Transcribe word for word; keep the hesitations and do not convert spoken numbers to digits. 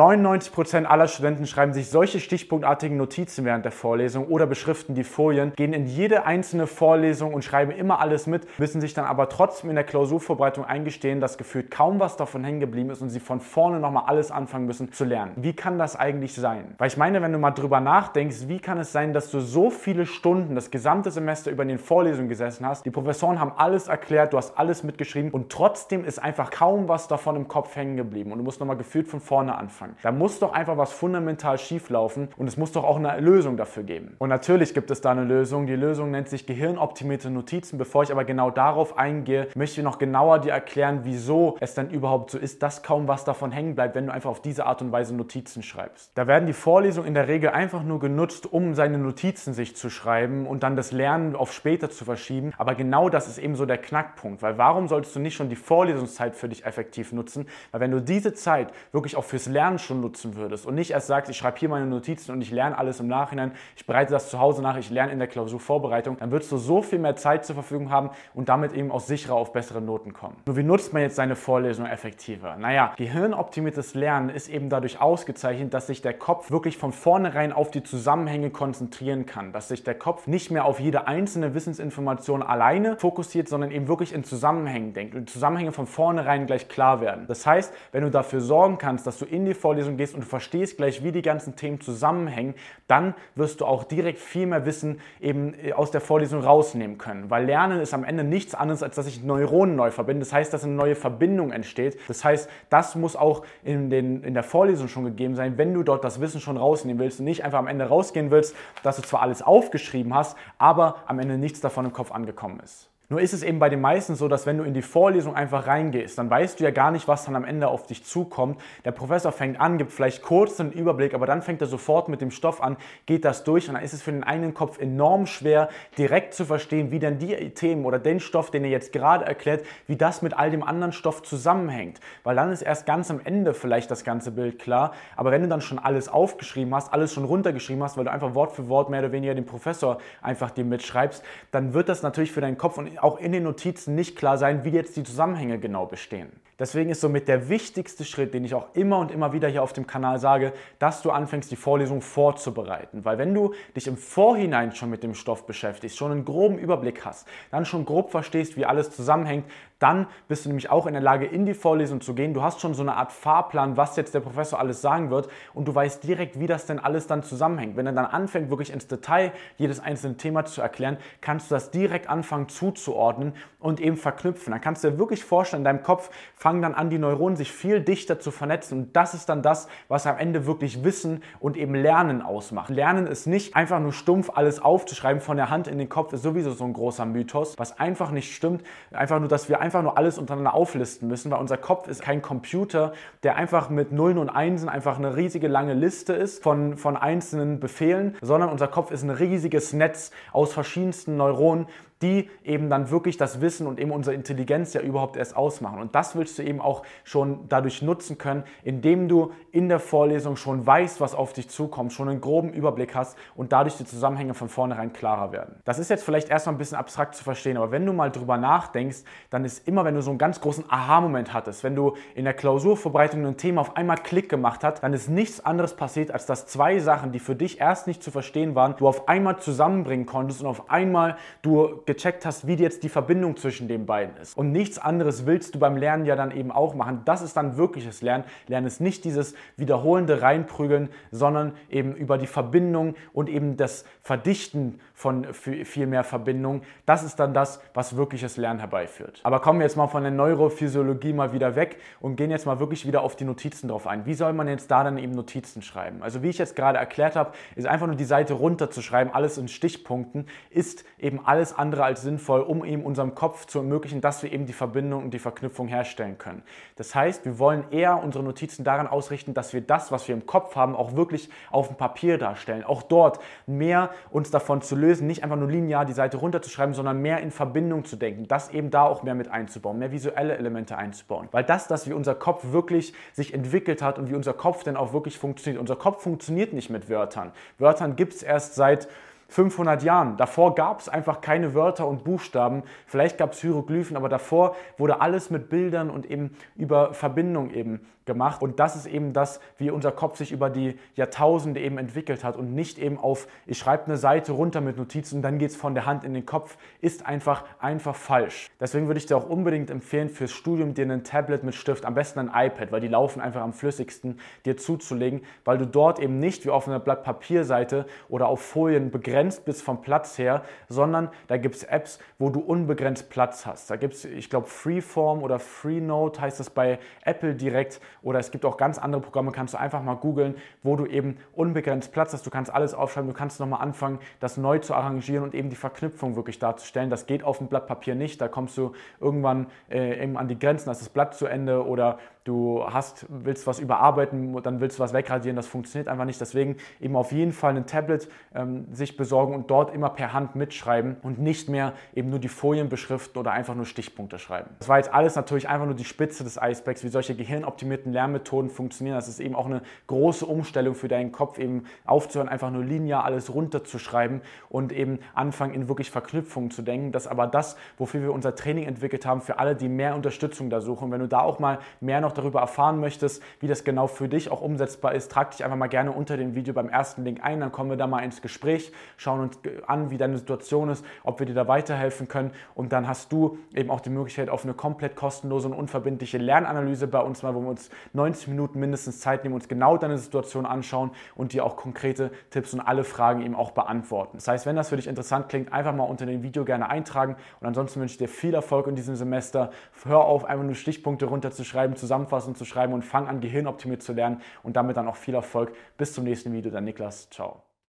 neunundneunzig Prozent aller Studenten schreiben sich solche stichpunktartigen Notizen während der Vorlesung oder beschriften die Folien, gehen in jede einzelne Vorlesung und schreiben immer alles mit, müssen sich dann aber trotzdem in der Klausurvorbereitung eingestehen, dass gefühlt kaum was davon hängen geblieben ist und sie von vorne nochmal alles anfangen müssen zu lernen. Wie kann das eigentlich sein? Weil ich meine, wenn du mal drüber nachdenkst, wie kann es sein, dass du so viele Stunden das gesamte Semester über in den Vorlesungen gesessen hast, die Professoren haben alles erklärt, du hast alles mitgeschrieben und trotzdem ist einfach kaum was davon im Kopf hängen geblieben und du musst nochmal gefühlt von vorne anfangen. Da muss doch einfach was fundamental schief laufen und es muss doch auch eine Lösung dafür geben. Und natürlich gibt es da eine Lösung. Die Lösung nennt sich gehirnoptimierte Notizen. Bevor ich aber genau darauf eingehe, möchte ich noch genauer dir erklären, wieso es dann überhaupt so ist, dass kaum was davon hängen bleibt, wenn du einfach auf diese Art und Weise Notizen schreibst. Da werden die Vorlesungen in der Regel einfach nur genutzt, um seine Notizen sich zu schreiben und dann das Lernen auf später zu verschieben. Aber genau das ist eben so der Knackpunkt, weil warum solltest du nicht schon die Vorlesungszeit für dich effektiv nutzen? Weil wenn du diese Zeit wirklich auch fürs Lernen schon nutzen würdest und nicht erst sagst, ich schreibe hier meine Notizen und ich lerne alles im Nachhinein, ich bereite das zu Hause nach, ich lerne in der Klausurvorbereitung, dann würdest du so viel mehr Zeit zur Verfügung haben und damit eben auch sicherer auf bessere Noten kommen. Nur wie nutzt man jetzt seine Vorlesung effektiver? Naja, gehirnoptimiertes Lernen ist eben dadurch ausgezeichnet, dass sich der Kopf wirklich von vornherein auf die Zusammenhänge konzentrieren kann, dass sich der Kopf nicht mehr auf jede einzelne Wissensinformation alleine fokussiert, sondern eben wirklich in Zusammenhängen denkt und die Zusammenhänge von vornherein gleich klar werden. Das heißt, wenn du dafür sorgen kannst, dass du in die Vorlesung gehst und du verstehst gleich, wie die ganzen Themen zusammenhängen, dann wirst du auch direkt viel mehr Wissen eben aus der Vorlesung rausnehmen können. Weil Lernen ist am Ende nichts anderes, als dass ich Neuronen neu verbinde. Das heißt, dass eine neue Verbindung entsteht. Das heißt, das muss auch in, den, in der Vorlesung schon gegeben sein, wenn du dort das Wissen schon rausnehmen willst und nicht einfach am Ende rausgehen willst, dass du zwar alles aufgeschrieben hast, aber am Ende nichts davon im Kopf angekommen ist. Nur ist es eben bei den meisten so, dass wenn du in die Vorlesung einfach reingehst, dann weißt du ja gar nicht, was dann am Ende auf dich zukommt. Der Professor fängt an, gibt vielleicht kurz einen Überblick, aber dann fängt er sofort mit dem Stoff an, geht das durch und dann ist es für den eigenen Kopf enorm schwer, direkt zu verstehen, wie denn die Themen oder den Stoff, den er jetzt gerade erklärt, wie das mit all dem anderen Stoff zusammenhängt. Weil dann ist erst ganz am Ende vielleicht das ganze Bild klar, aber wenn du dann schon alles aufgeschrieben hast, alles schon runtergeschrieben hast, weil du einfach Wort für Wort mehr oder weniger den Professor einfach dir mitschreibst, dann wird das natürlich für deinen Kopf und auch in den Notizen nicht klar sein, wie jetzt die Zusammenhänge genau bestehen. Deswegen ist somit der wichtigste Schritt, den ich auch immer und immer wieder hier auf dem Kanal sage, dass du anfängst, die Vorlesung vorzubereiten. Weil wenn du dich im Vorhinein schon mit dem Stoff beschäftigst, schon einen groben Überblick hast, dann schon grob verstehst, wie alles zusammenhängt, dann bist du nämlich auch in der Lage, in die Vorlesung zu gehen. Du hast schon so eine Art Fahrplan, was jetzt der Professor alles sagen wird und du weißt direkt, wie das denn alles dann zusammenhängt. Wenn er dann anfängt, wirklich ins Detail jedes einzelne Thema zu erklären, kannst du das direkt anfangen zuzuordnen und eben verknüpfen. Dann kannst du dir wirklich vorstellen, in deinem Kopf fangen dann an, die Neuronen sich viel dichter zu vernetzen und das ist dann das, was am Ende wirklich Wissen und eben Lernen ausmacht. Lernen ist nicht einfach nur stumpf alles aufzuschreiben, von der Hand in den Kopf, ist sowieso so ein großer Mythos, was einfach nicht stimmt, einfach nur, dass wir einfach nur alles untereinander auflisten müssen, weil unser Kopf ist kein Computer, der einfach mit Nullen und Einsen einfach eine riesige lange Liste ist von, von einzelnen Befehlen, sondern unser Kopf ist ein riesiges Netz aus verschiedensten Neuronen, die eben dann wirklich das Wissen und eben unsere Intelligenz ja überhaupt erst ausmachen. Und das willst du eben auch schon dadurch nutzen können, indem du in der Vorlesung schon weißt, was auf dich zukommt, schon einen groben Überblick hast und dadurch die Zusammenhänge von vornherein klarer werden. Das ist jetzt vielleicht erstmal ein bisschen abstrakt zu verstehen, aber wenn du mal drüber nachdenkst, dann ist immer, wenn du so einen ganz großen Aha-Moment hattest, wenn du in der Klausurvorbereitung ein Thema auf einmal Klick gemacht hat, dann ist nichts anderes passiert, als dass zwei Sachen, die für dich erst nicht zu verstehen waren, du auf einmal zusammenbringen konntest und auf einmal du gecheckt hast, wie jetzt die Verbindung zwischen den beiden ist. Und nichts anderes willst du beim Lernen ja dann eben auch machen. Das ist dann wirkliches Lernen. Lernen ist nicht dieses wiederholende Reinprügeln, sondern eben über die Verbindung und eben das Verdichten von viel mehr Verbindung. Das ist dann das, was wirkliches Lernen herbeiführt. Aber kommen wir jetzt mal von der Neurophysiologie mal wieder weg und gehen jetzt mal wirklich wieder auf die Notizen drauf ein. Wie soll man jetzt da dann eben Notizen schreiben? Also wie ich jetzt gerade erklärt habe, ist einfach nur die Seite runterzuschreiben, alles in Stichpunkten, ist eben alles andere als sinnvoll, um eben unserem Kopf zu ermöglichen, dass wir eben die Verbindung und die Verknüpfung herstellen können. Das heißt, wir wollen eher unsere Notizen daran ausrichten, dass wir das, was wir im Kopf haben, auch wirklich auf dem Papier darstellen. Auch dort mehr uns davon zu lösen, nicht einfach nur linear die Seite runterzuschreiben, sondern mehr in Verbindung zu denken, das eben da auch mehr mit einzubauen, mehr visuelle Elemente einzubauen. Weil das, dass wie unser Kopf wirklich sich entwickelt hat und wie unser Kopf denn auch wirklich funktioniert. Unser Kopf funktioniert nicht mit Wörtern. Wörtern gibt es erst seit fünfhundert Jahren. Davor gab es einfach keine Wörter und Buchstaben, vielleicht gab es Hieroglyphen, aber davor wurde alles mit Bildern und eben über Verbindung eben gemacht. Und das ist eben das, wie unser Kopf sich über die Jahrtausende eben entwickelt hat und nicht eben auf, ich schreibe eine Seite runter mit Notizen und dann geht es von der Hand in den Kopf, ist einfach, einfach falsch. Deswegen würde ich dir auch unbedingt empfehlen, fürs Studium dir ein Tablet mit Stift, am besten ein iPad, weil die laufen einfach am flüssigsten, dir zuzulegen, weil du dort eben nicht wie auf einer Blatt Papierseite oder auf Folien begrenzt bist vom Platz her, sondern da gibt es Apps, wo du unbegrenzt Platz hast. Da gibt es, ich glaube, Freeform oder Freenode heißt das bei Apple direkt, oder es gibt auch ganz andere Programme, kannst du einfach mal googeln, wo du eben unbegrenzt Platz hast. Du kannst alles aufschreiben, du kannst nochmal anfangen, das neu zu arrangieren und eben die Verknüpfung wirklich darzustellen. Das geht auf dem Blatt Papier nicht, da kommst du irgendwann äh, eben an die Grenzen, da ist das Blatt zu Ende oder du hast, willst was überarbeiten, dann willst du was wegradieren, das funktioniert einfach nicht. Deswegen eben auf jeden Fall ein Tablet ähm, sich besorgen und dort immer per Hand mitschreiben und nicht mehr eben nur die Folien beschriften oder einfach nur Stichpunkte schreiben. Das war jetzt alles natürlich einfach nur die Spitze des Eisbergs, wie solche gehirnoptimierten Lernmethoden funktionieren. Das ist eben auch eine große Umstellung für deinen Kopf, eben aufzuhören, einfach nur linear alles runterzuschreiben und eben anfangen, in wirklich Verknüpfungen zu denken. Das ist aber das, wofür wir unser Training entwickelt haben, für alle, die mehr Unterstützung da suchen. Wenn du da auch mal mehr noch darüber erfahren möchtest, wie das genau für dich auch umsetzbar ist, trag dich einfach mal gerne unter dem Video beim ersten Link ein, dann kommen wir da mal ins Gespräch, schauen uns an, wie deine Situation ist, ob wir dir da weiterhelfen können und dann hast du eben auch die Möglichkeit auf eine komplett kostenlose und unverbindliche Lernanalyse bei uns mal, wo wir uns neunzig Minuten mindestens Zeit nehmen, uns genau deine Situation anschauen und dir auch konkrete Tipps und alle Fragen eben auch beantworten. Das heißt, wenn das für dich interessant klingt, einfach mal unter dem Video gerne eintragen und ansonsten wünsche ich dir viel Erfolg in diesem Semester. Hör auf, einfach nur Stichpunkte runterzuschreiben, zusammen zu schreiben und fang an, gehirnoptimiert zu lernen und damit dann auch viel Erfolg. Bis zum nächsten Video, dein Niklas. Ciao.